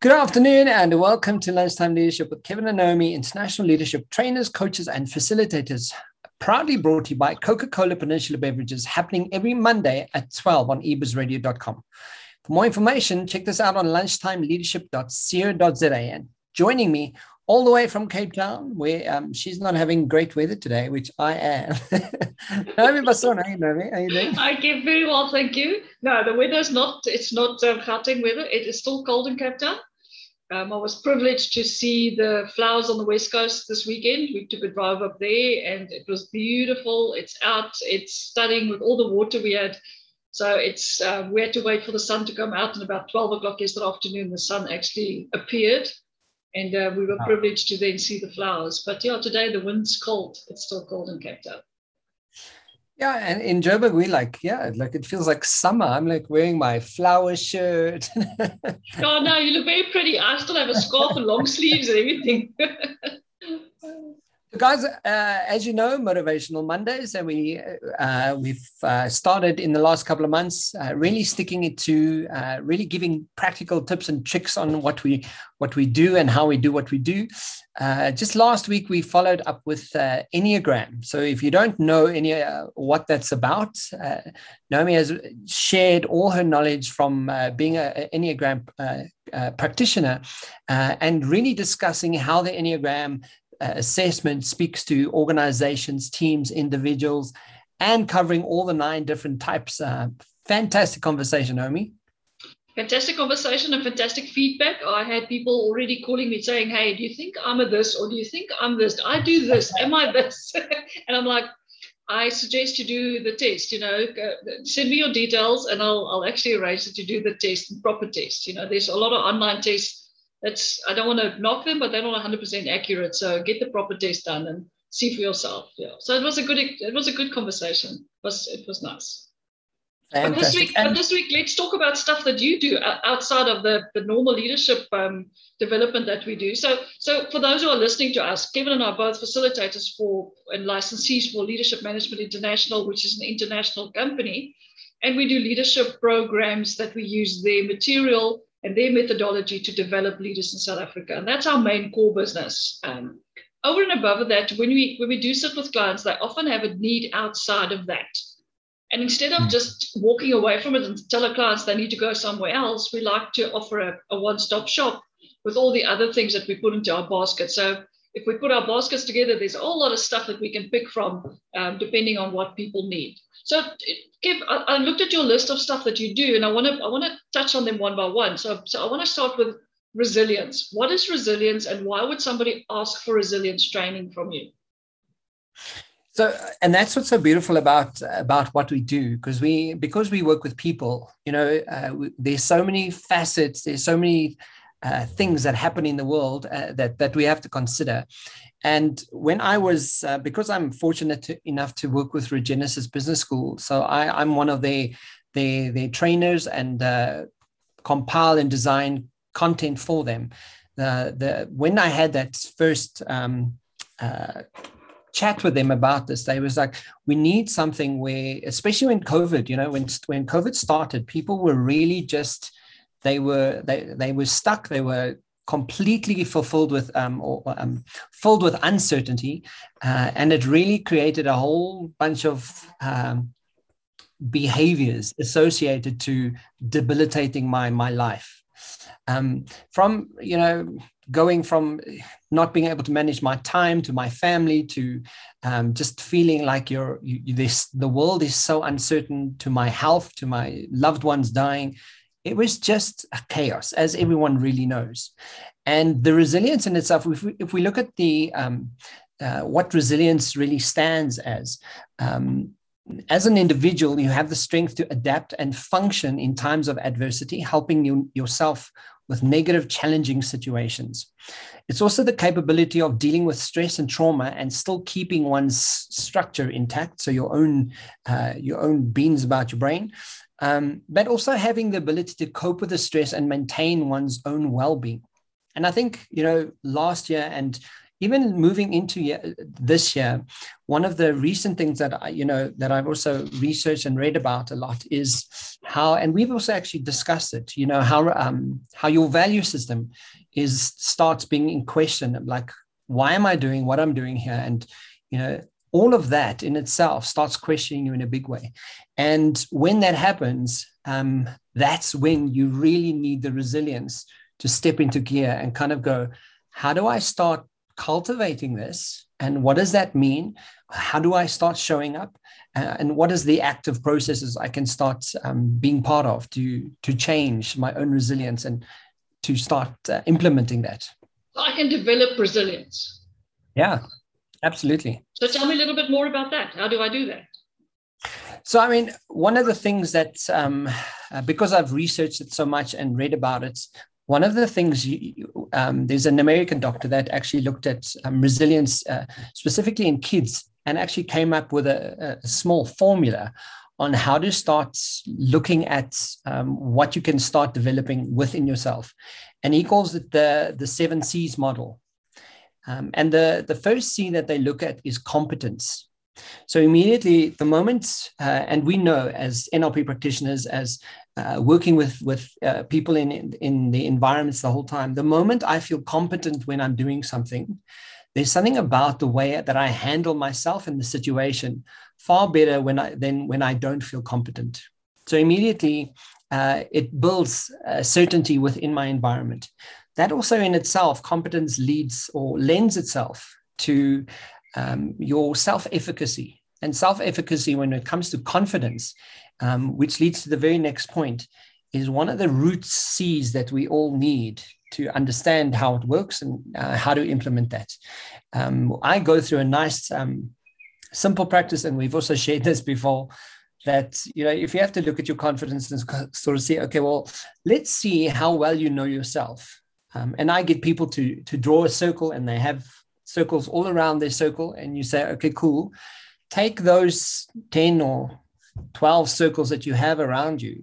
Good afternoon and welcome to Lunchtime Leadership with Kevin and Naomi, international leadership trainers, coaches, and facilitators. Proudly brought to you by Coca-Cola Peninsula Beverages, happening every Monday at 12 on ebizradio.com. For more information, check this out on lunchtimeleadership.co.za. And joining me all the way from Cape Town, where she's not having great weather today, which I am. Naomi Basson, hey Naomi, how are you doing? I get very well, thank you. No, the weather's not, it's not Gauteng weather. It is still cold in Cape Town. I was privileged to see the flowers on the West Coast this weekend. We took a drive up there and it was beautiful. It's out, it's stunning with all the water we had. So it's we had to wait for the sun to come out, and about 12 o'clock yesterday afternoon, the sun actually appeared. And we were privileged to then see the flowers. But yeah, today the wind's cold. It's still cold in Cape Town. Yeah, and in Joburg, we it feels like summer. I'm like wearing my flower shirt. Oh, no, you look very pretty. I still have a scarf and long sleeves and everything. Guys, as you know, Motivational Mondays, and we've started in the last couple of months really sticking it to really giving practical tips and tricks on what we do and how we do what we do. Just last week, we followed up with Enneagram. So if you don't know what that's about, Naomi has shared all her knowledge from being an Enneagram practitioner and really discussing how the Enneagram assessment speaks to organizations, teams, individuals, and covering all the 9 different types. Fantastic conversation, Naomi. Fantastic conversation and fantastic feedback. I had people already calling me saying, hey, do you think I'm a this, or do you think I'm this? I do this. Am I this? And I'm like, I suggest you do the test, send me your details and I'll actually arrange that you do the test, the proper test. There's a lot of online tests. I don't want to knock them, but they're not 100% accurate. So get the proper test done and see for yourself. Yeah. So it was a good conversation. It was nice. But this week, let's talk about stuff that you do outside of the normal leadership development that we do. So for those who are listening to us, Kevin and I are both facilitators for and licensees for Leadership Management International, which is an international company, and we do leadership programs that we use their material and their methodology to develop leaders in South Africa. And that's our main core business. Over and above that, when we do sit with clients, they often have a need outside of that. And instead of just walking away from it and tell our clients they need to go somewhere else, we like to offer a one-stop shop with all the other things that we put into our basket. So if we put our baskets together, there's a whole lot of stuff that we can pick from, depending on what people need. So, Kev, I looked at your list of stuff that you do, and I want to touch on them one by one. So I want to start with resilience. What is resilience, and why would somebody ask for resilience training from you? So, and that's what's so beautiful about what we do, because we work with people. There's so many facets. There's so many things that happen in the world that we have to consider. And when I was, because I'm fortunate enough to work with Regenesis Business School, so I'm one of their trainers and compile and design content for them. When I had that first chat with them about this, they was like, we need something where, especially when COVID, when COVID started, people were really just, they were stuck, they were completely fulfilled with filled with uncertainty, and it really created a whole bunch of behaviors associated to debilitating my life, from going from not being able to manage my time to my family to just feeling like the world is so uncertain, to my health, to my loved ones dying. It was just a chaos, as everyone really knows. And the resilience in itself, if we look at the what resilience really stands as an individual, you have the strength to adapt and function in times of adversity, helping yourself with negative, challenging situations. It's also the capability of dealing with stress and trauma and still keeping one's structure intact, so your own beans about your brain. But also having the ability to cope with the stress and maintain one's own well-being. And I think, last year and even moving into this year, one of the recent things that I've also researched and read about a lot is how, and we've also actually discussed it, how your value system starts being in question, like, why am I doing what I'm doing here? And, all of that in itself starts questioning you in a big way. And when that happens, that's when you really need the resilience to step into gear and kind of go, how do I start cultivating this? And what does that mean? How do I start showing up? And what is the active processes I can start being part of to change my own resilience and to start implementing that? So I can develop resilience. Yeah, absolutely. So tell me a little bit more about that. How do I do that? So, I mean, one of the things that, because I've researched it so much and read about it, one of the things, there's an American doctor that actually looked at resilience specifically in kids and actually came up with a small formula on how to start looking at what you can start developing within yourself. And he calls it the 7 C's model. And the first C that they look at is competence. So immediately, the moment, and we know as NLP practitioners, as working with people in the environments the whole time, the moment I feel competent when I'm doing something, there's something about the way that I handle myself in the situation far better than when I don't feel competent. So immediately, it builds certainty within my environment. That also in itself, competence leads or lends itself to your self-efficacy. And self-efficacy, when it comes to confidence, which leads to the very next point, is one of the root C's that we all need to understand how it works and how to implement that. I go through a nice, simple practice, and we've also shared this before, that if you have to look at your confidence and sort of say, okay, well, let's see how well you know yourself. And I get people to draw a circle, and they have circles all around their circle, and you say, okay, cool, take those 10 or 12 circles that you have around you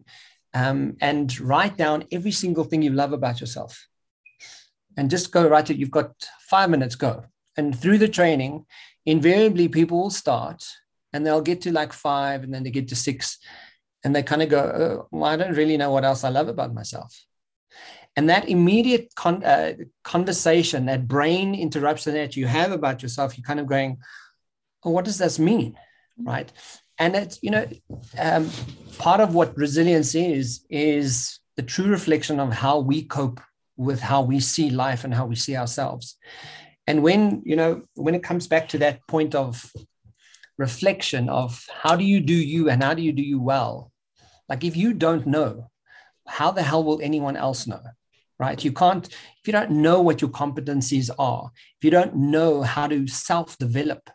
and write down every single thing you love about yourself, and just go right it. You've got 5 minutes, go. And through the training, invariably people will start and they'll get to like 5, and then they get to 6, and they kind of go, oh, well, I don't really know what else I love about myself. And that immediate conversation, that brain interruption that you have about yourself, you're kind of going, oh, what does this mean, right? And it's, part of what resilience is the true reflection of how we cope with how we see life and how we see ourselves. And when it comes back to that point of reflection of how do you and how do you well, like if you don't know, how the hell will anyone else know? Right? You can't, if you don't know what your competencies are, if you don't know how to self-develop,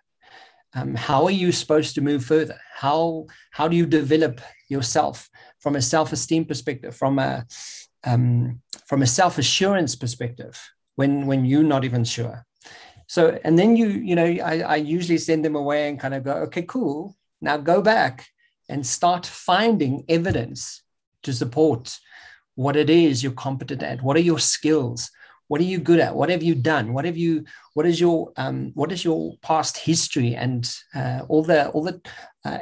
how are you supposed to move further? How do you develop yourself from a self-esteem perspective, from a self-assurance perspective, when you're not even sure? So, and then I usually send them away and kind of go, okay, cool. Now go back and start finding evidence to support what it is you're competent at. What are your skills? What are you good at? What have you done? What is your past history and all the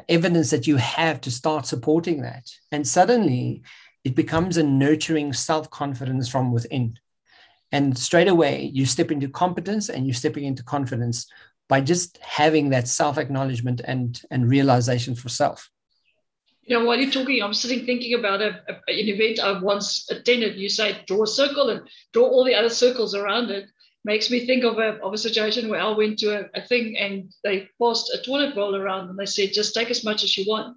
evidence that you have to start supporting that? And suddenly it becomes a nurturing self-confidence from within. And straight away you step into competence and you're stepping into confidence by just having that self-acknowledgement and realization for self. While you're talking, I'm sitting thinking about an event I once attended. You say, draw a circle and draw all the other circles around it. Makes me think of a situation where I went to a thing and they passed a toilet roll around and they said, just take as much as you want.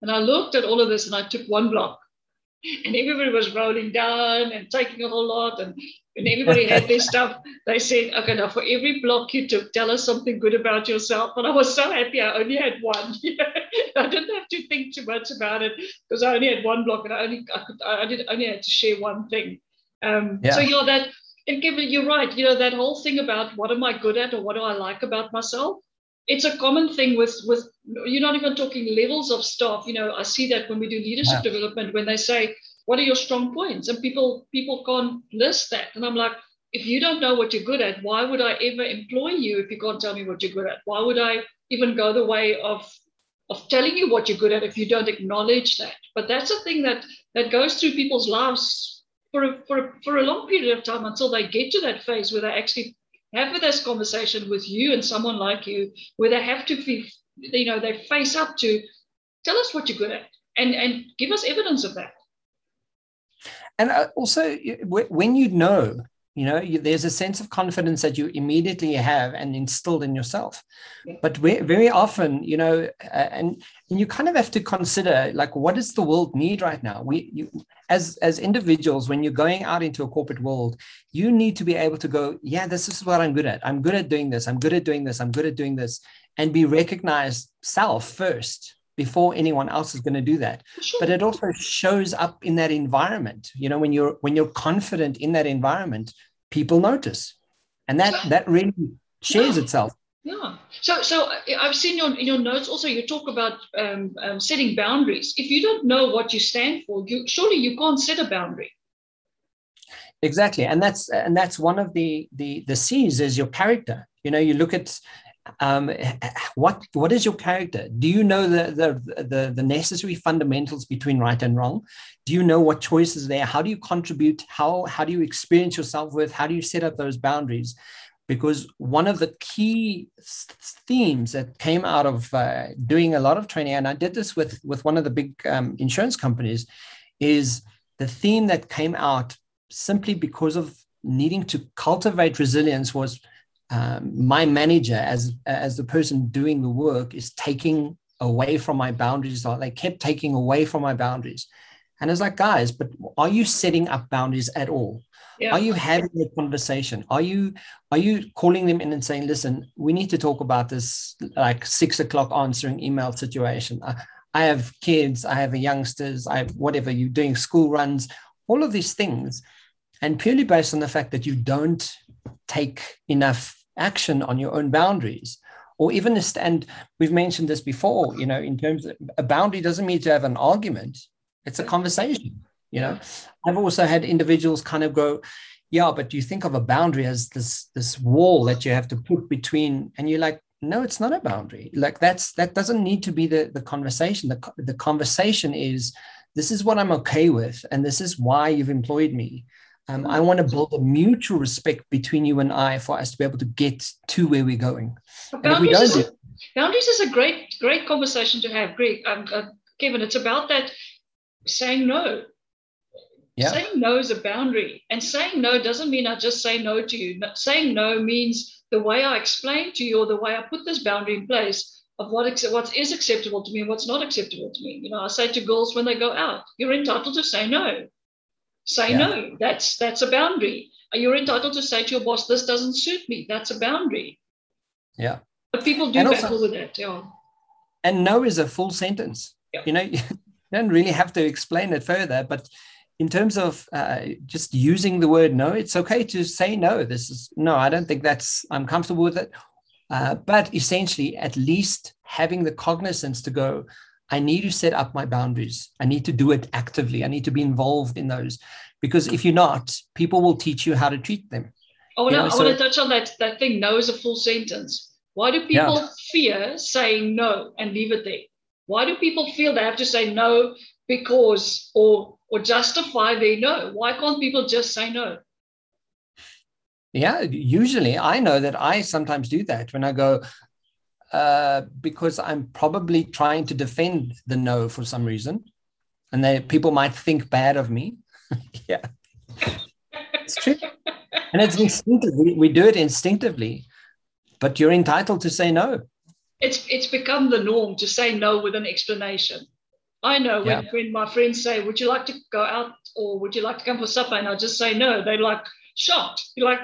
And I looked at all of this and I took one block. And everybody was rolling down and taking a whole lot. And when everybody had their stuff, they said, okay, now for every block you took, tell us something good about yourself. And I was so happy I only had one. I didn't have to think too much about it because I only had one block and I only had to share one thing. So Kevin, you're right. That whole thing about what am I good at or what do I like about myself? It's a common thing with you're not even talking levels of staff. I see that when we do leadership development, when they say, what are your strong points? And people can't list that. And I'm like, if you don't know what you're good at, why would I ever employ you if you can't tell me what you're good at? Why would I even go the way of telling you what you're good at if you don't acknowledge that? But that's a thing that goes through people's lives for a long period of time until they get to that phase where they actually have this conversation with you and someone like you, where they have to be, they face up to, tell us what you're good at and give us evidence of that. And also, when there's a sense of confidence that you immediately have and instilled in yourself. Yeah. But very often, and you kind of have to consider, like, what does the world need right now? As individuals, when you're going out into a corporate world, you need to be able to go, yeah, this is what I'm good at. I'm good at doing this. I'm good at doing this. I'm good at doing this. And be recognized self first, before anyone else is going to do that. Sure. But it also shows up in that environment. When you're confident in that environment, people notice, and that really shares itself. Yeah. So I've seen your notes also. You talk about setting boundaries. If you don't know what you stand for, surely you can't set a boundary. Exactly, and that's one of the C's is your character. You look at. What is your character? Do you know the necessary fundamentals between right and wrong? Do you know what choices there? How do you contribute? How do you experience yourself with? How do you set up those boundaries? Because one of the key themes that came out of doing a lot of training, and I did this with one of the big insurance companies, is the theme that came out simply because of needing to cultivate resilience was, my manager, as the person doing the work, is taking away from my boundaries. They kept taking away from my boundaries. And it's like, guys, but are you setting up boundaries at all? Yeah. Are you having a conversation? Are you calling them in and saying, listen, we need to talk about this, like 6 o'clock answering email situation. I have kids, I have youngsters, I have whatever, you're doing school runs, all of these things. And purely based on the fact that you don't take enough action on your own boundaries, or even and we've mentioned this before, in terms of a boundary doesn't mean to have an argument. It's a conversation. I've also had individuals kind of go, yeah, but you think of a boundary as this wall that you have to put between, and you're like, no, it's not a boundary. Like that doesn't need to be the conversation. The conversation is, this is what I'm okay with, and this is why you've employed me. I want to build a mutual respect between you and I for us to be able to get to where we're going. Boundaries is a great conversation to have, Greg. Kevin, it's about that saying no. Yeah. Saying no is a boundary. And saying no doesn't mean I just say no to you. Saying no means the way I explain to you or the way I put this boundary in place of what is acceptable to me and what's not acceptable to me. I say to girls when they go out, you're entitled to say no. Say no, that's a boundary. You're entitled to say to your boss, this doesn't suit me. That's a boundary. Yeah. But people do battle with that. Yeah. And no is a full sentence. Yeah. You don't really have to explain it further. But in terms of just using the word no, it's okay to say no. This is no, I don't think I'm comfortable with it. But essentially, at least having the cognizance to go, I need to set up my boundaries. I need to do it actively. I need to be involved in those, because if you're not, people will teach you how to treat them. I want to touch on that thing. No is a full sentence. Why do people fear saying no and leave it there? Why do people feel they have to say no because or justify their no? Why can't people just say no? Yeah, usually I know that I sometimes do that when I go, because I'm probably trying to defend the no for some reason, and people might think bad of me. Yeah, it's true, and it's instinctive. We do it instinctively, but you're entitled to say no. It's become the norm to say no with an explanation. I know when my friends say, "Would you like to go out, or would you like to come for supper?" and I just say no, they're like shocked. You're like,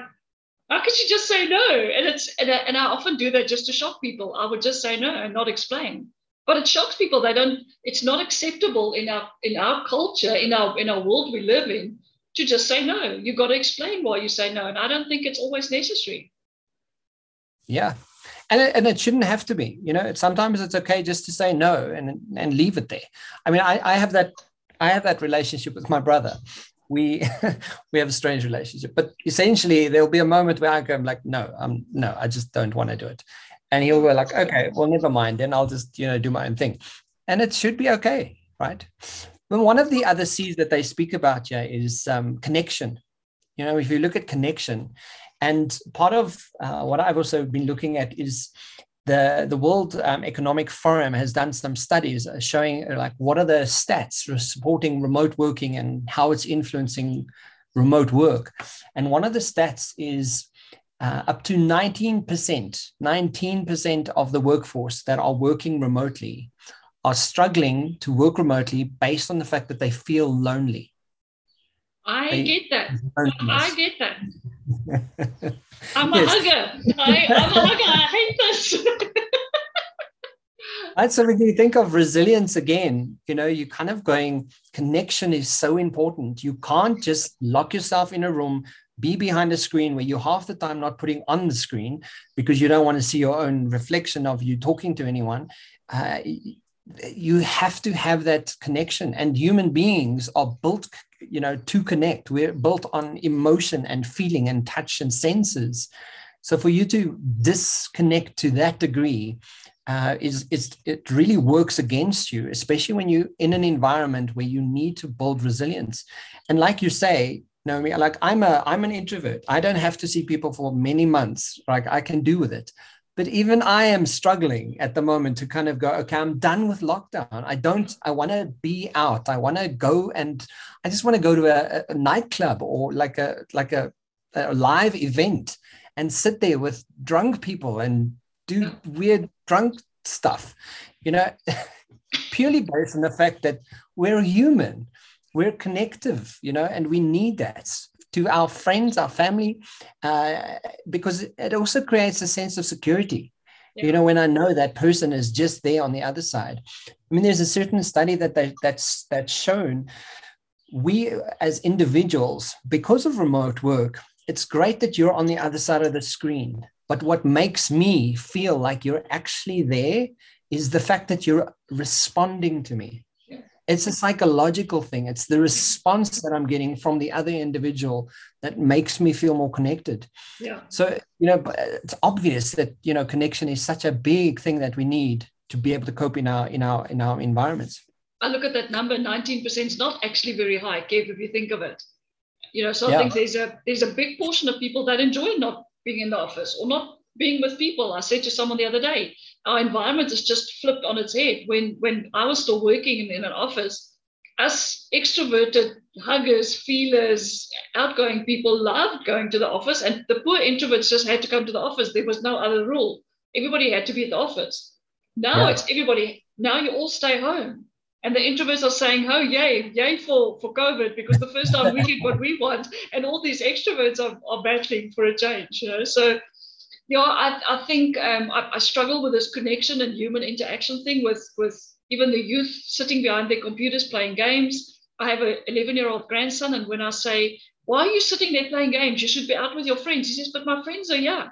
how could you just say no? And I often do that just to shock people. I would just say no and not explain. But it shocks people. It's not acceptable in our culture, in our world we live in, to just say no. You've got to explain why you say no. And I don't think it's always necessary. Yeah. And it shouldn't have to be. Sometimes it's okay just to say no and leave it there. I mean, I have that relationship with my brother. we have a strange relationship. But essentially, there'll be a moment where I go, I'm like, no, I just don't want to do it. And he'll go like, okay, well, never mind. Then I'll just, do my own thing. And it should be okay, right? But one of the other C's that they speak about here is connection. If you look at connection, and part of what I've also been looking at is the World Economic Forum has done some studies showing what are the stats supporting remote working and how it's influencing remote work. And one of the stats is up to 19% of the workforce that are working remotely are struggling to work remotely based on the fact that they feel lonely. I get that. I'm a hugger. I'm a hugger. I hate this. Right, so when you think of resilience again, you're kind of going, connection is so important. You can't just lock yourself in a room, be behind a screen where you're half the time not putting on the screen because you don't want to see your own reflection of you talking to anyone. You have to have that connection, and human beings are built, to connect. We're built on emotion and feeling and touch and senses. So for you to disconnect to that degree, it really works against you, especially when you're in an environment where you need to build resilience. And like you say, Naomi, I'm an introvert. I don't have to see people for many months. I can do with it. But even I am struggling at the moment to kind of go, okay, I'm done with lockdown. I want to be out. I want to go, and I just want to go to a nightclub or like a live event and sit there with drunk people and do weird drunk stuff, purely based on the fact that we're human, we're connective, and we need that to our friends, our family, because it also creates a sense of security. Yeah. When I know that person is just there on the other side. I mean, there's a certain study that's shown we as individuals, because of remote work, it's great that you're on the other side of the screen. But what makes me feel like you're actually there is the fact that you're responding to me. It's a psychological thing. It's the response that I'm getting from the other individual that makes me feel more connected. Yeah. So, it's obvious that, connection is such a big thing that we need to be able to cope in our environments. I look at that number, 19% is not actually very high, Kev, if you think of it. I think there's a big portion of people that enjoy not being in the office or not being with people. I said to someone the other day, our environment is just flipped on its head. When I was still working in an office, us extroverted huggers, feelers, outgoing people loved going to the office, and the poor introverts just had to come to the office. There was no other rule. Everybody had to be at the office. Now It's everybody. Now you all stay home. And the introverts are saying, oh, yay for COVID, because the first time we get what we want, and all these extroverts are battling for a change, So I think I struggle with this connection and human interaction thing with even the youth sitting behind their computers playing games. I have an 11-year-old grandson, and when I say, why are you sitting there playing games? You should be out with your friends. He says, but my friends are here.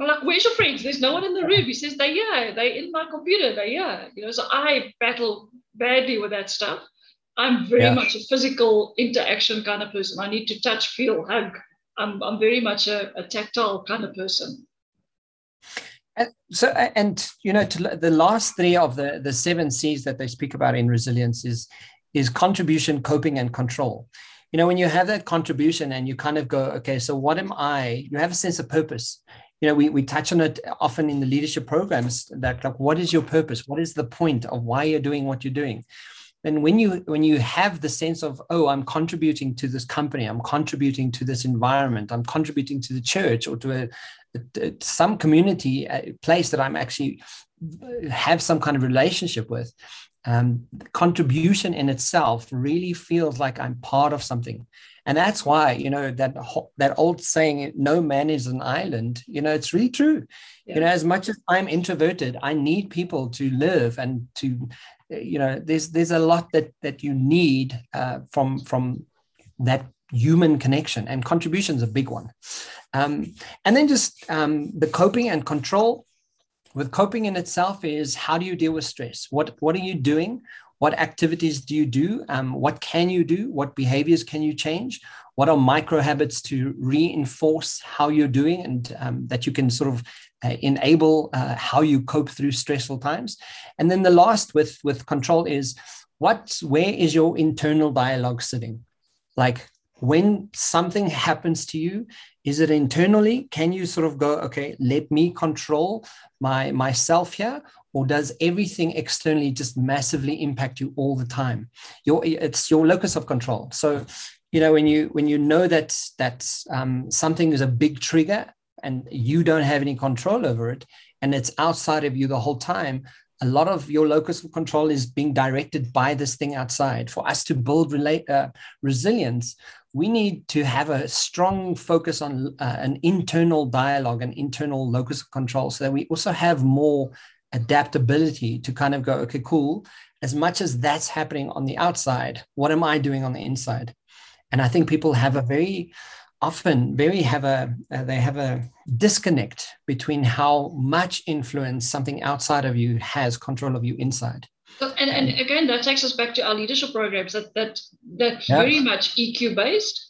I'm like, where's your friends? There's no one in the room. He says, they're here. They're in my computer. They're here. So I battle badly with that stuff. I'm very much a physical interaction kind of person. I need to touch, feel, hug. I'm very much a tactile kind of person. To the last three of the 7 C's that they speak about in resilience is contribution, coping, and control. When you have that contribution and you kind of go, okay, so what am I? You have a sense of purpose. We touch on it often in the leadership programs that what is your purpose? What is the point of why you're doing what you're doing? And when you have the sense of, oh, I'm contributing to this company, I'm contributing to this environment, I'm contributing to the church or to some community place that I'm actually have some kind of relationship with, contribution in itself really feels like I'm part of something. And that's why, that old saying, no man is an island, it's really true. Yeah. As much as I'm introverted, I need people to live and to, there's a lot that you need from that human connection, and contribution is a big one. And then just the coping and control. With coping in itself is, how do you deal with stress? What are you doing? What activities do you do? What can you do? What behaviors can you change? What are micro habits to reinforce how you're doing and that you can sort of enable how you cope through stressful times? And then the last with control is where is your internal dialogue sitting? Like when something happens to you, is it internally? Can you sort of go, okay, let me control myself here? Or does everything externally just massively impact you all the time? It's your locus of control. So, you know, when you know that something is a big trigger and you don't have any control over it, and it's outside of you the whole time, a lot of your locus of control is being directed by this thing outside. For us to build resilience, we need to have a strong focus on an internal dialogue, an internal locus of control, so that we also have more adaptability to kind of go, okay, cool. As much as that's happening on the outside, what am I doing on the inside? And I think people have a disconnect between how much influence something outside of you has control of you inside. And again, that takes us back to our leadership programs that's very much EQ based.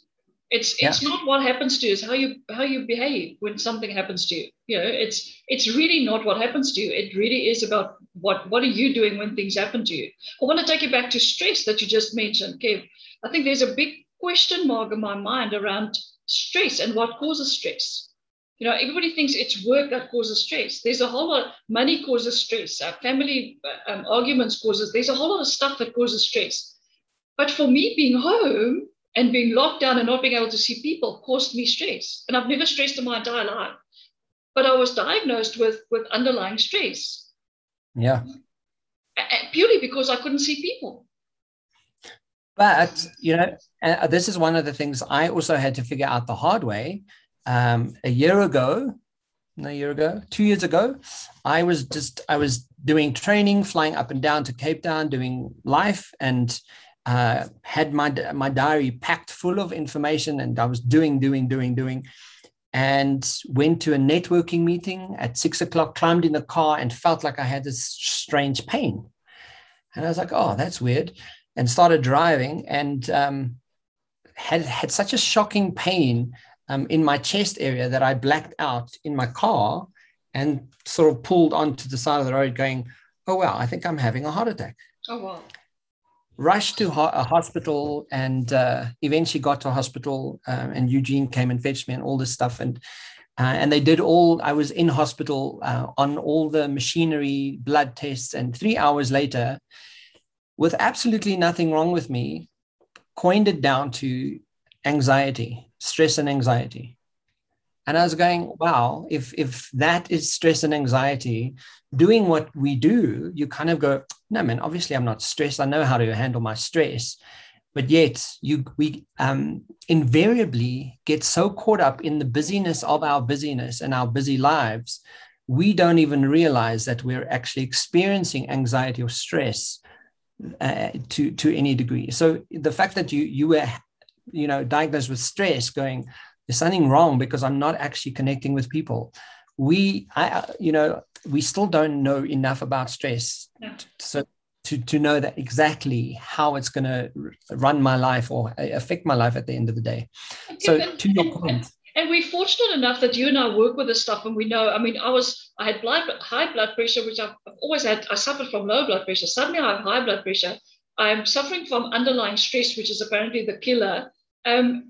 It's not what happens to you, it's how you behave when something happens to you. You know, it's really not what happens to you. It really is about what are you doing when things happen to you. I want to take you back to stress that you just mentioned, Kev. I think there's a big question mark in my mind around stress and what causes stress. You know, everybody thinks it's work that causes stress. There's a whole lot of money causes stress. Family arguments causes, there's a whole lot of stuff that causes stress. But for me, being home and being locked down and not being able to see people caused me stress. And I've never stressed in my entire life. But I was diagnosed with underlying stress. Yeah. Purely because I couldn't see people. But, you know, this is one of the things I also had to figure out the hard way. 2 years ago, I was doing training, flying up and down to Cape Town, doing life, and had my diary packed full of information, and I was doing, and went to a networking meeting at 6:00, climbed in the car and felt like I had this strange pain. And I was like, oh, that's weird. And started driving and had such a shocking pain in my chest area that I blacked out in my car and sort of pulled onto the side of the road going, oh, wow, I think I'm having a heart attack. Oh, wow. Rushed to a hospital and eventually got to a hospital and Eugene came and fetched me and all this stuff. And they did I was in hospital on all the machinery, blood tests, and 3 hours later, with absolutely nothing wrong with me, coined it down to anxiety, stress and anxiety. And I was going, wow, if that is stress and anxiety, doing what we do, you kind of go, no, man, obviously I'm not stressed. I know how to handle my stress. But yet we invariably get so caught up in the busyness of our busyness and our busy lives, we don't even realize that we're actually experiencing anxiety or stress to any degree. So the fact that you were, you know, diagnosed with stress, going, there's something wrong because I'm not actually connecting with people. We still don't know enough about stress. Yeah. So to know that exactly how it's going to run my life or affect my life at the end of the day. Okay, to your point. And we're fortunate enough that you and I work with this stuff and we know. I mean, I had high blood pressure, which I've always had. I suffered from low blood pressure. Suddenly I have high blood pressure. I'm suffering from underlying stress, which is apparently the killer. And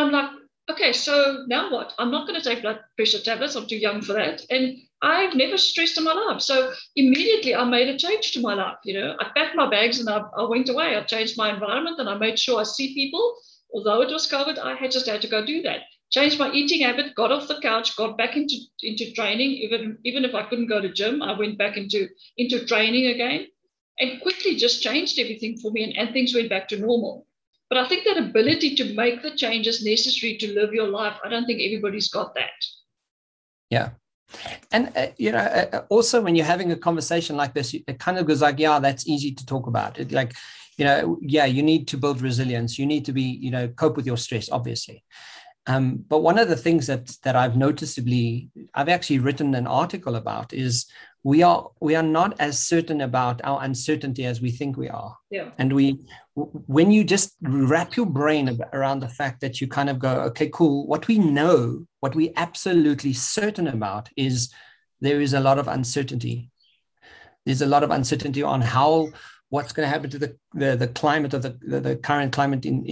I'm like, okay, so now what? I'm not going to take blood pressure tablets. I'm too young for that. And I've never stressed in my life. So immediately I made a change to my life. You know, I packed my bags and I went away. I changed my environment and I made sure I see people. Although it was COVID, I had just had to go do that. Changed my eating habit, got off the couch, got back into training. Even if I couldn't go to gym, I went back into training again and quickly just changed everything for me and things went back to normal. But I think that ability to make the changes necessary to live your life, I don't think everybody's got that. Yeah. And, also when you're having a conversation like this, it kind of goes like, yeah, that's easy to talk about. It like, you know, yeah, you need to build resilience. You need to be, you know, cope with your stress, obviously. But one of the things that I've noticeably, I've actually written an article about is we are not as certain about our uncertainty as we think we are. Yeah. And when you just wrap your brain around the fact that you kind of go, okay, cool, what we know, what we absolutely certain about is there is a lot of uncertainty. There's a lot of uncertainty on what's going to happen to the climate of the current climate in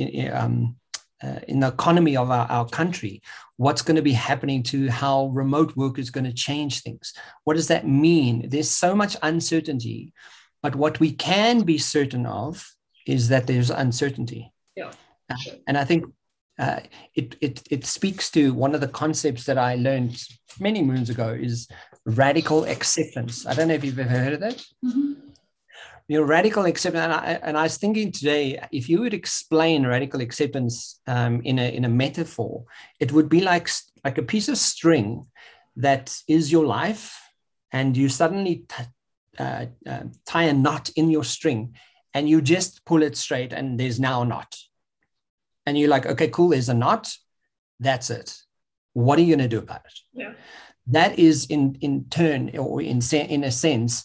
the economy of our country. What's going to be happening to how remote work is going to change things? What does that mean? There's so much uncertainty, but what we can be certain of is that there's uncertainty. Yeah, sure. And I think it speaks to one of the concepts that I learned many moons ago is radical acceptance. I don't know if you've ever heard of that. Mm-hmm. Radical acceptance, and I was thinking today, if you would explain radical acceptance in a metaphor, it would be like a piece of string that is your life, and you suddenly tie a knot in your string, and you just pull it straight, and there's now a knot. And you're like, okay, cool, there's a knot. That's it. What are you going to do about it? Yeah. That is in turn, or in a sense,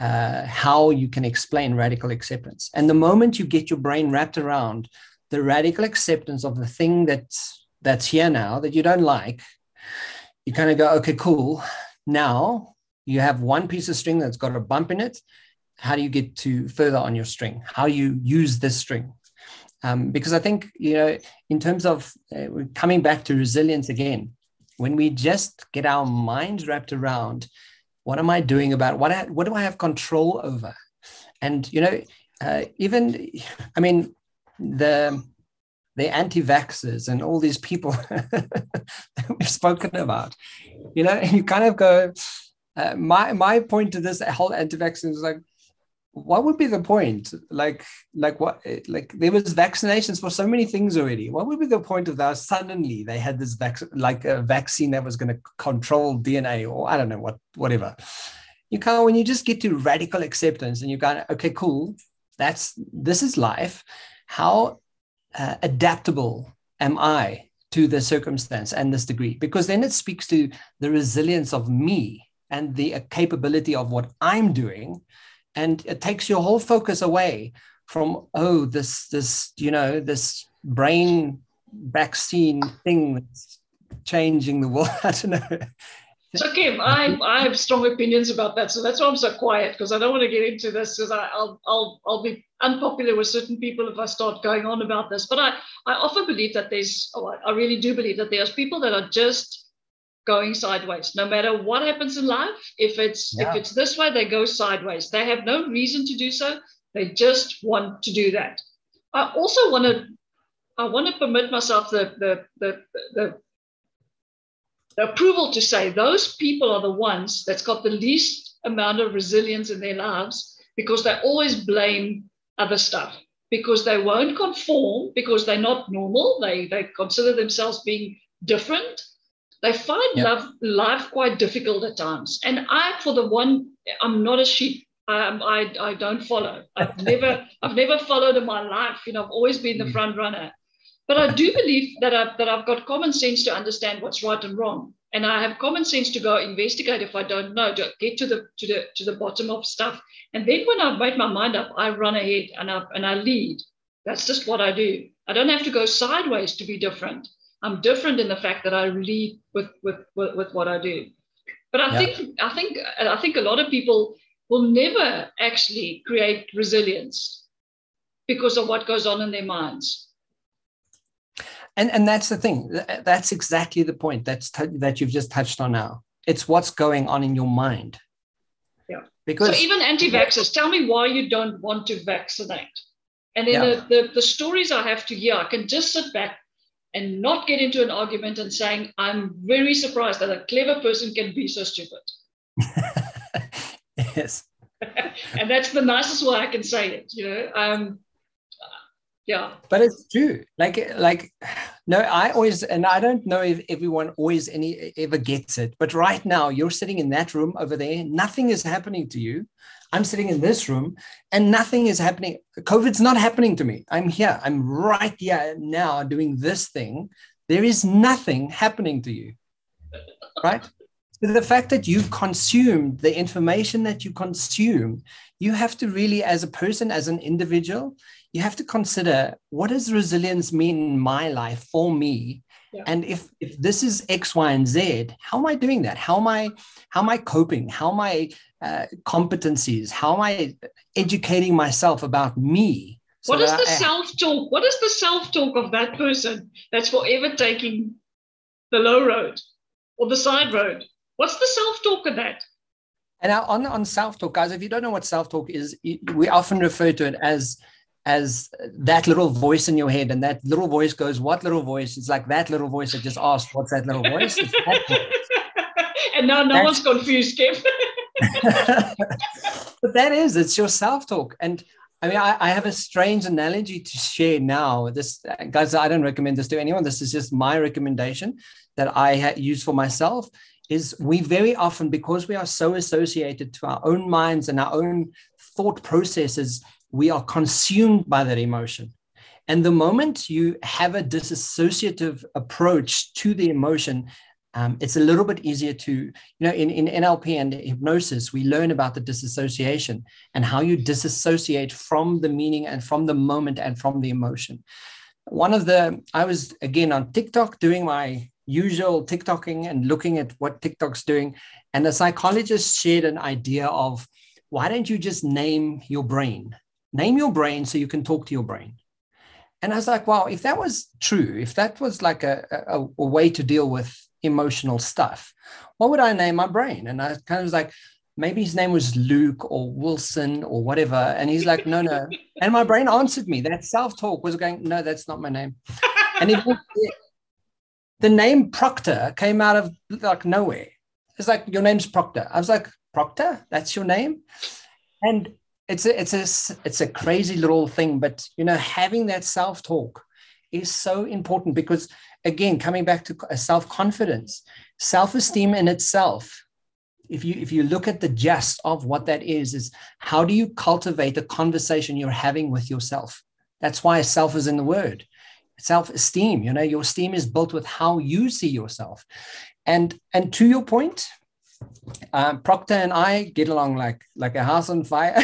how you can explain radical acceptance. And the moment you get your brain wrapped around the radical acceptance of the thing that's here now that you don't like, you kind of go, okay, cool. Now you have one piece of string that's got a bump in it. How do you get to further on your string? How do you use this string? Because I think, in terms of coming back to resilience again, when we just get our minds wrapped around, what am I doing about it? What do I have control over? And, the anti-vaxxers and all these people that we've spoken about, and you kind of go, my point to this whole anti-vaxxing is like, what would be the point? Like there was vaccinations for so many things already. What would be the point of that? Suddenly they had this a vaccine that was going to control DNA, or I don't know whatever. You can't, when you just get to radical acceptance and you go, okay, cool. This is life. How adaptable am I to the circumstance and this degree? Because then it speaks to the resilience of me and the capability of what I'm doing. And it takes your whole focus away from, oh, this brain vaccine thing that's changing the world. I don't know. So, Kim, I have strong opinions about that. So that's why I'm so quiet, because I don't want to get into this, because I'll be unpopular with certain people if I start going on about this. But I often believe that I really do believe that there's people that are just going sideways, no matter what happens in life. If it's this way, they go sideways. They have no reason to do so. They just want to do that. I also want to permit myself the approval to say those people are the ones that's got the least amount of resilience in their lives, because they always blame other stuff, because they won't conform, because they're not normal. They consider themselves being different. They find life quite difficult at times. And I'm not a sheep. I don't follow. I've never followed in my life. I've always been the front runner. But I do believe that I've got common sense to understand what's right and wrong. And I have common sense to go investigate if I don't know, to get to the bottom of stuff. And then when I've made my mind up, I run ahead and I lead. That's just what I do. I don't have to go sideways to be different. I'm different in the fact that I lead with what I do. But I think a lot of people will never actually create resilience because of what goes on in their minds. And that's the thing. That's exactly the point that you've just touched on now. It's what's going on in your mind. Yeah. Because so even anti-vaxxers, tell me why you don't want to vaccinate. And then the stories I have to hear, I can just sit back and not get into an argument and saying, I'm very surprised that a clever person can be so stupid. Yes. And that's the nicest way I can say it, But it's true. I always, and I don't know if everyone always ever gets it, but right now you're sitting in that room over there. Nothing is happening to you. I'm sitting in this room and nothing is happening. COVID's not happening to me. I'm here. I'm right here now doing this thing. There is nothing happening to you, right? The fact that you've consumed the information that you consume, you have to really, as a person, as an individual, you have to consider, what does resilience mean in my life for me? Yeah. And if this is X, Y, and Z, how am I doing that? How am I coping? How am I competencies? How am I educating myself about me? So what is the self-talk? What is the self-talk of that person that's forever taking the low road or the side road? What's the self-talk of that? And on self-talk, guys, if you don't know what self-talk is, we often refer to it as that little voice in your head. And that little voice goes, what little voice? It's like that little voice that just asked, what's that little voice? It's that voice. And now no one's confused, Kev. But it's your self-talk. And I mean, I have a strange analogy to share now. This, guys, I don't recommend this to anyone. This is just my recommendation that I use for myself. Is we very often, because we are so associated to our own minds and our own thought processes, we are consumed by that emotion. And the moment you have a disassociative approach to the emotion, it's a little bit easier to, in NLP and hypnosis, we learn about the disassociation and how you disassociate from the meaning and from the moment and from the emotion. I was again on TikTok doing my usual TikToking and looking at what TikTok's doing. And the psychologist shared an idea of, why don't you just name your brain? Name your brain so you can talk to your brain. And I was like, wow, if that was true, if that was like a way to deal with emotional stuff, what would I name my brain? And I kind of was like, maybe his name was Luke or Wilson or whatever. And he's like, no. And my brain answered me. That self-talk was going, no, that's not my name. And the name Proctor came out of like nowhere. It's like, your name's Proctor. I was like, Proctor? That's your name? And it's a crazy little thing, but having that self-talk is so important, because again, coming back to self-confidence, self-esteem in itself, if you look at the gist of what that is how do you cultivate the conversation you're having with yourself? That's why self is in the word. Self-esteem, your esteem is built with how you see yourself. And to your point, Proctor and I get along like a house on fire.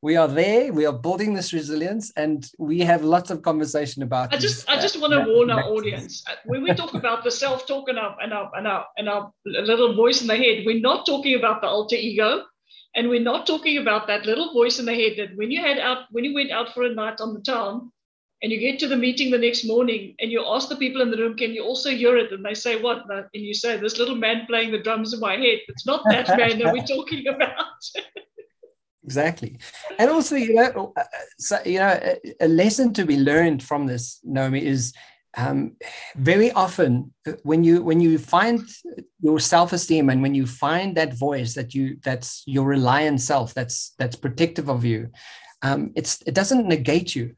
We are there. We are building this resilience, and we have lots of conversation about. I just want to warn our audience, when we talk about the self-talk and our little voice in the head, we're not talking about the alter ego, and we're not talking about that little voice in the head that when you went out for a night on the town, and you get to the meeting the next morning and you ask the people in the room, can you also hear it? And they say, what? And you say, this little man playing the drums in my head. It's not that man that we're talking about. Exactly. And also, a lesson to be learned from this, Naomi, is very often when you find your self-esteem and when you find that voice that's your reliant self, that's protective of you, it doesn't negate you.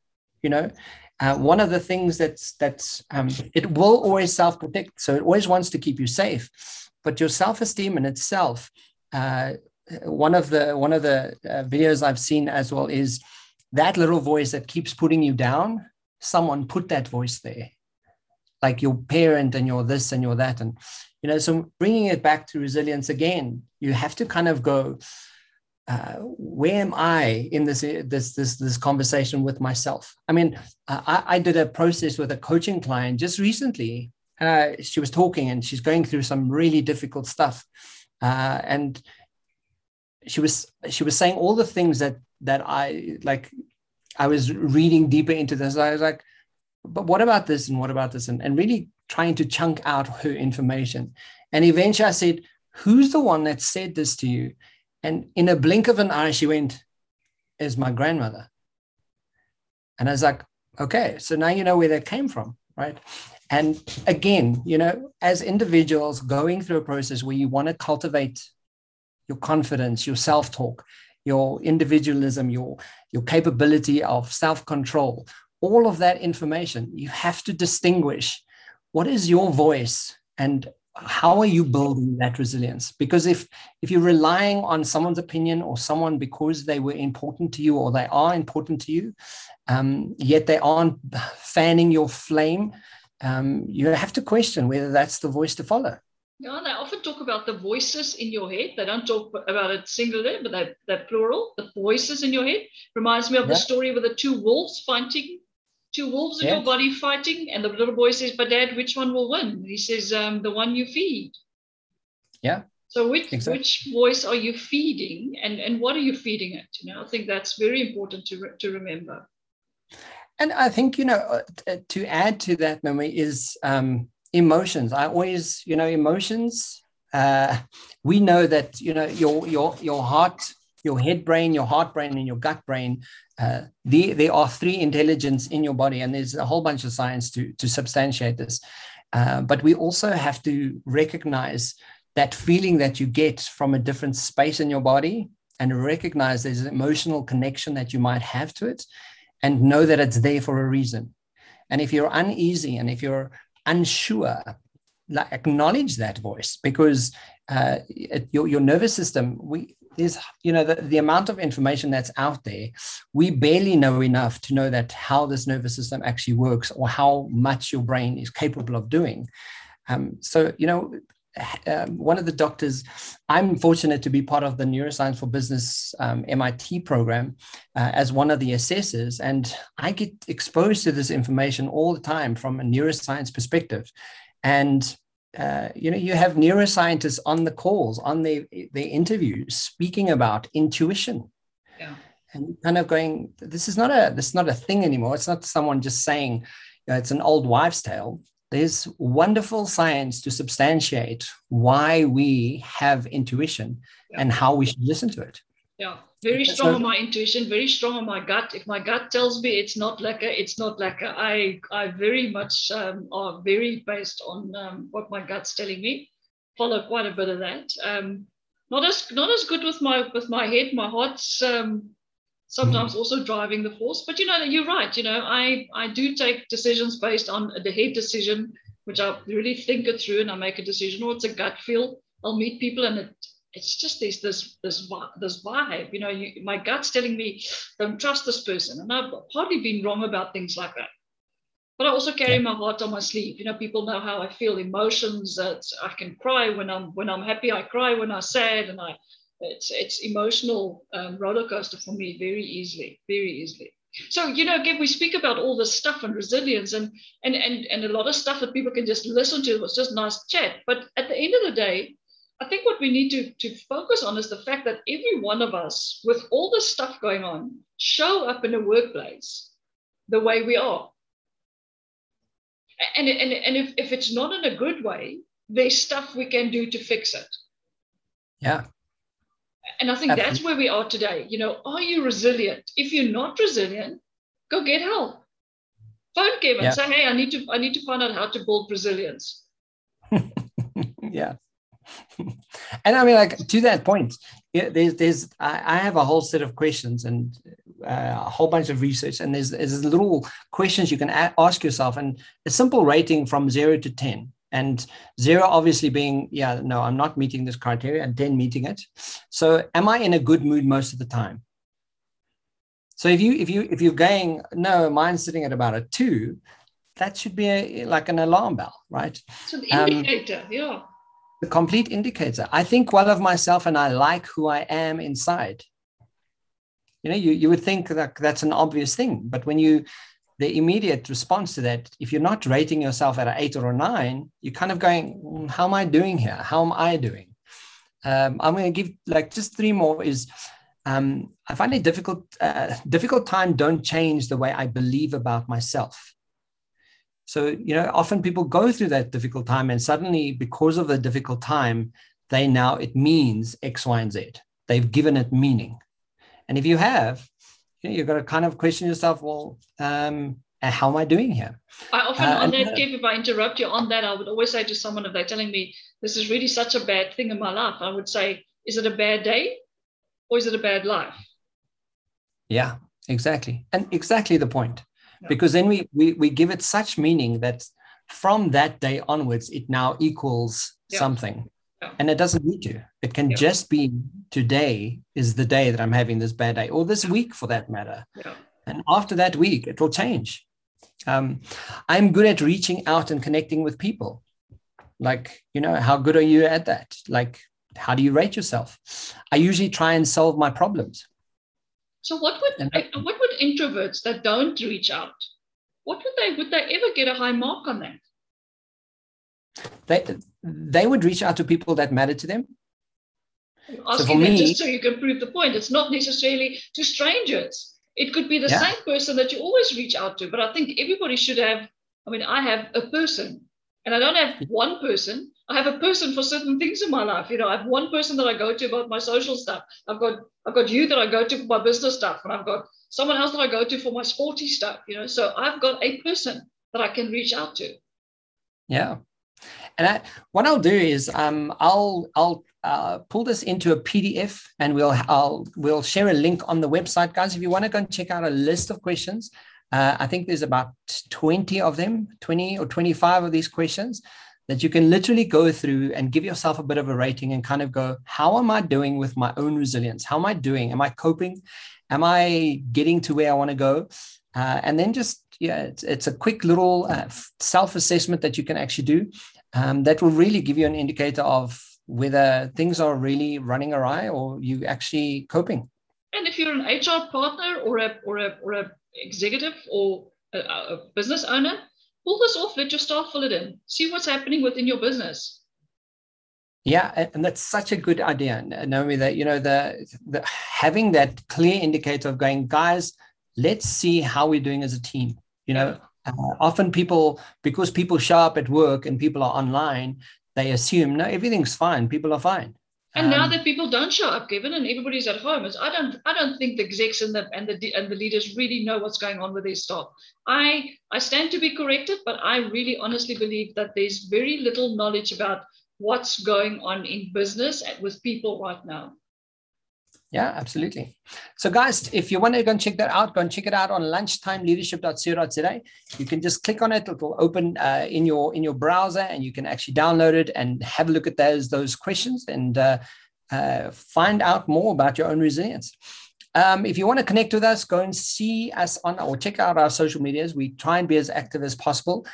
One of the things that's it will always self-protect. So it always wants to keep you safe, but your self-esteem in itself, one of the videos I've seen as well is that little voice that keeps putting you down. Someone put that voice there, like your parent and your this and your that. And, so bringing it back to resilience again, you have to kind of go, where am I in this conversation with myself? I mean, I did a process with a coaching client just recently. She was talking and she's going through some really difficult stuff, and she was saying all the things that I like. I was reading deeper into this. I was like, but what about this and what about this, and really trying to chunk out her information. And eventually, I said, "Who's the one that said this to you?" And in a blink of an eye, she went, "Is my grandmother." And I was like, okay, so now you know where that came from, right? And again, as individuals going through a process where you want to cultivate your confidence, your self-talk, your individualism, your capability of self-control, all of that information, you have to distinguish what is your voice and how are you building that resilience? Because if you're relying on someone's opinion or someone because they were important to you or they are important to you, yet they aren't fanning your flame, you have to question whether that's the voice to follow. Yeah, they often talk about the voices in your head. They don't talk about it singular, but they're plural. The voices in your head reminds me of the story with the two wolves fighting. Two wolves in your body fighting, and the little boy says, "But Dad, which one will win?" And he says, "The one you feed." Yeah. So which voice are you feeding, and what are you feeding it? You know, I think that's very important to remember. And I think, you know, to add to that memory is emotions. I always, you know, emotions. We know that, you know, your heart, your head brain, your heart brain, and your gut brain. There are three intelligence in your body, and there's a whole bunch of science to substantiate this. But we also have to recognize that feeling that you get from a different space in your body, and recognize there's an emotional connection that you might have to it, and know that it's there for a reason. And if you're uneasy and if you're unsure, like, acknowledge that voice, because your nervous system, is, you know, the amount of information that's out there, we barely know enough to know that how this nervous system actually works or how much your brain is capable of doing. So, you know, one of the doctors, I'm fortunate to be part of the Neuroscience for Business MIT program as one of the assessors, and I get exposed to this information all the time from a neuroscience perspective. And you know, you have neuroscientists on the calls, on their interviews, speaking about intuition, and kind of going, "This is not a thing anymore. It's not someone just saying, you know, it's an old wives' tale." There's wonderful science to substantiate why we have intuition and how we should listen to it. Yeah, very strong on my intuition, very strong on my gut. If my gut tells me it's not lekker, it's not lekker. I very much are very based on what my gut's telling me. Follow quite a bit of that. Not as good with my head. My heart's sometimes also driving the force. But you know, you're right. You know, I do take decisions based on the head decision, which I really think it through and I make a decision. Or it's a gut feel. I'll meet people and it's just this vibe, you know. My gut's telling me, don't trust this person, and I've hardly been wrong about things like that. But I also carry my heart on my sleeve. You know, people know how I feel, emotions. That I can cry when I'm happy. I cry when I'm sad, and it's emotional roller coaster for me very easily. So, you know, again, we speak about all this stuff and resilience and a lot of stuff that people can just listen to. It was just nice chat, but at the end of the day, I think what we need to focus on is the fact that every one of us, with all this stuff going on, show up in a workplace the way we are. And if it's not in a good way, there's stuff we can do to fix it. Yeah. And I think that's where we are today. You know, are you resilient? If you're not resilient, go get help. Phone Kevin. Yeah. Say, hey, I need to find out how to build resilience. Yeah. And I mean, like, to that point, I have a whole set of questions and a whole bunch of research, and there's little questions you can ask yourself, and a simple rating from 0 to 10, and 0 obviously being, yeah, no, I'm not meeting this criteria, and 10 meeting it. So am I in a good mood most of the time? So if you're going, no, mine's sitting at about a 2, that should be like an alarm bell, right? It's an indicator, yeah. The complete indicator. I think well of myself, and I like who I am inside. You know, you would think that that's an obvious thing, but when the immediate response to that, if you're not rating yourself at an 8 or a 9, you're kind of going, how am I doing here? How am I doing? I'm going to give like just 3 more. Is I find it difficult time. Don't change the way I believe about myself. So, you know, often people go through that difficult time, and suddenly, because of the difficult time, it means X, Y, and Z. They've given it meaning. And if you have, you know, you've got to kind of question yourself, well, how am I doing here? I often, on that, Kev, if I interrupt you on that, I would always say to someone, if they're telling me, this is really such a bad thing in my life, I would say, is it a bad day or is it a bad life? Yeah, exactly. And exactly the point. Yeah. Because then we give it such meaning that from that day onwards, it now equals something. Yeah. And it doesn't need to. It can just be, today is the day that I'm having this bad day, or this week for that matter. Yeah. And after that week, it will change. I'm good at reaching out and connecting with people. Like, you know, how good are you at that? Like, how do you rate yourself? I usually try and solve my problems. So what would introverts that don't reach out, what would they ever get a high mark on that? They would reach out to people that matter to them. I'm asking so for me, just so you can prove the point. It's not necessarily to strangers. It could be the same person that you always reach out to. But I think everybody should have, I mean, I have a person. And I don't have one person. I have a person for certain things in my life. You know, I have one person that I go to about my social stuff. I've got you that I go to for my business stuff. And I've got someone else that I go to for my sporty stuff. You know, so I've got a person that I can reach out to. Yeah. And what I'll do is I'll pull this into a PDF, and we'll share a link on the website, guys. If you want to go and check out a list of questions, I think there's about 20 of them, 20 or 25 of these questions that you can literally go through and give yourself a bit of a rating and kind of go, how am I doing with my own resilience? How am I doing? Am I coping? Am I getting to where I want to go? And then just, it's a quick little self-assessment that you can actually do that will really give you an indicator of whether things are really running awry or you actually coping. And if you're an HR partner or a executive or a business owner, pull this off, let your staff fill it in. See what's happening within your business. Yeah, and that's such a good idea, Naomi, that, you know, the having that clear indicator of going, guys, let's see how we're doing as a team. You know, often people, because people show up at work and people are online, they assume, no, everything's fine. People are fine. And now that people don't show up, Kevin, and everybody's at home, I don't think the execs and the leaders really know what's going on with their staff. I stand to be corrected, but I really honestly believe that there's very little knowledge about what's going on in business with people right now. Yeah, absolutely. So guys, if you want to go and check that out, go and check it out on lunchtimeleadership.co.za. You can just click on it. It will open in your browser, and you can actually download it and have a look at those questions and find out more about your own resilience. If you want to connect with us, go and see us on or check out our social medias. We try and be as active as possible.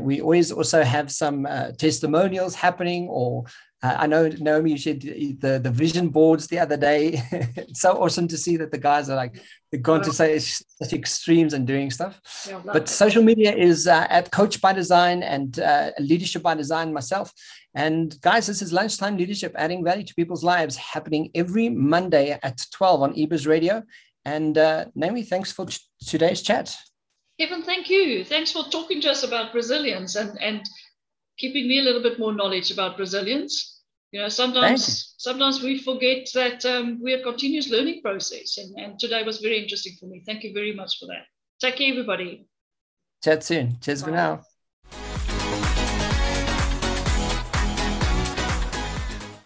We always also have some testimonials happening, or I know, Naomi, you shared the vision boards the other day. It's so awesome to see that the guys are like, they're going to say such extremes and doing stuff. Yeah, but social media is at Coach by Design and Leadership by Design myself. And guys, this is Lunchtime Leadership, adding value to people's lives, happening every Monday at 12 on eBiz Radio. And Naomi, thanks for today's chat. Kevin, thank you. Thanks for talking to us about resilience and keeping me a little bit more knowledge about resilience. You know, sometimes we forget that we're a continuous learning process. And today was very interesting for me. Thank you very much for that. Take care, everybody. Chat soon. Cheers for now.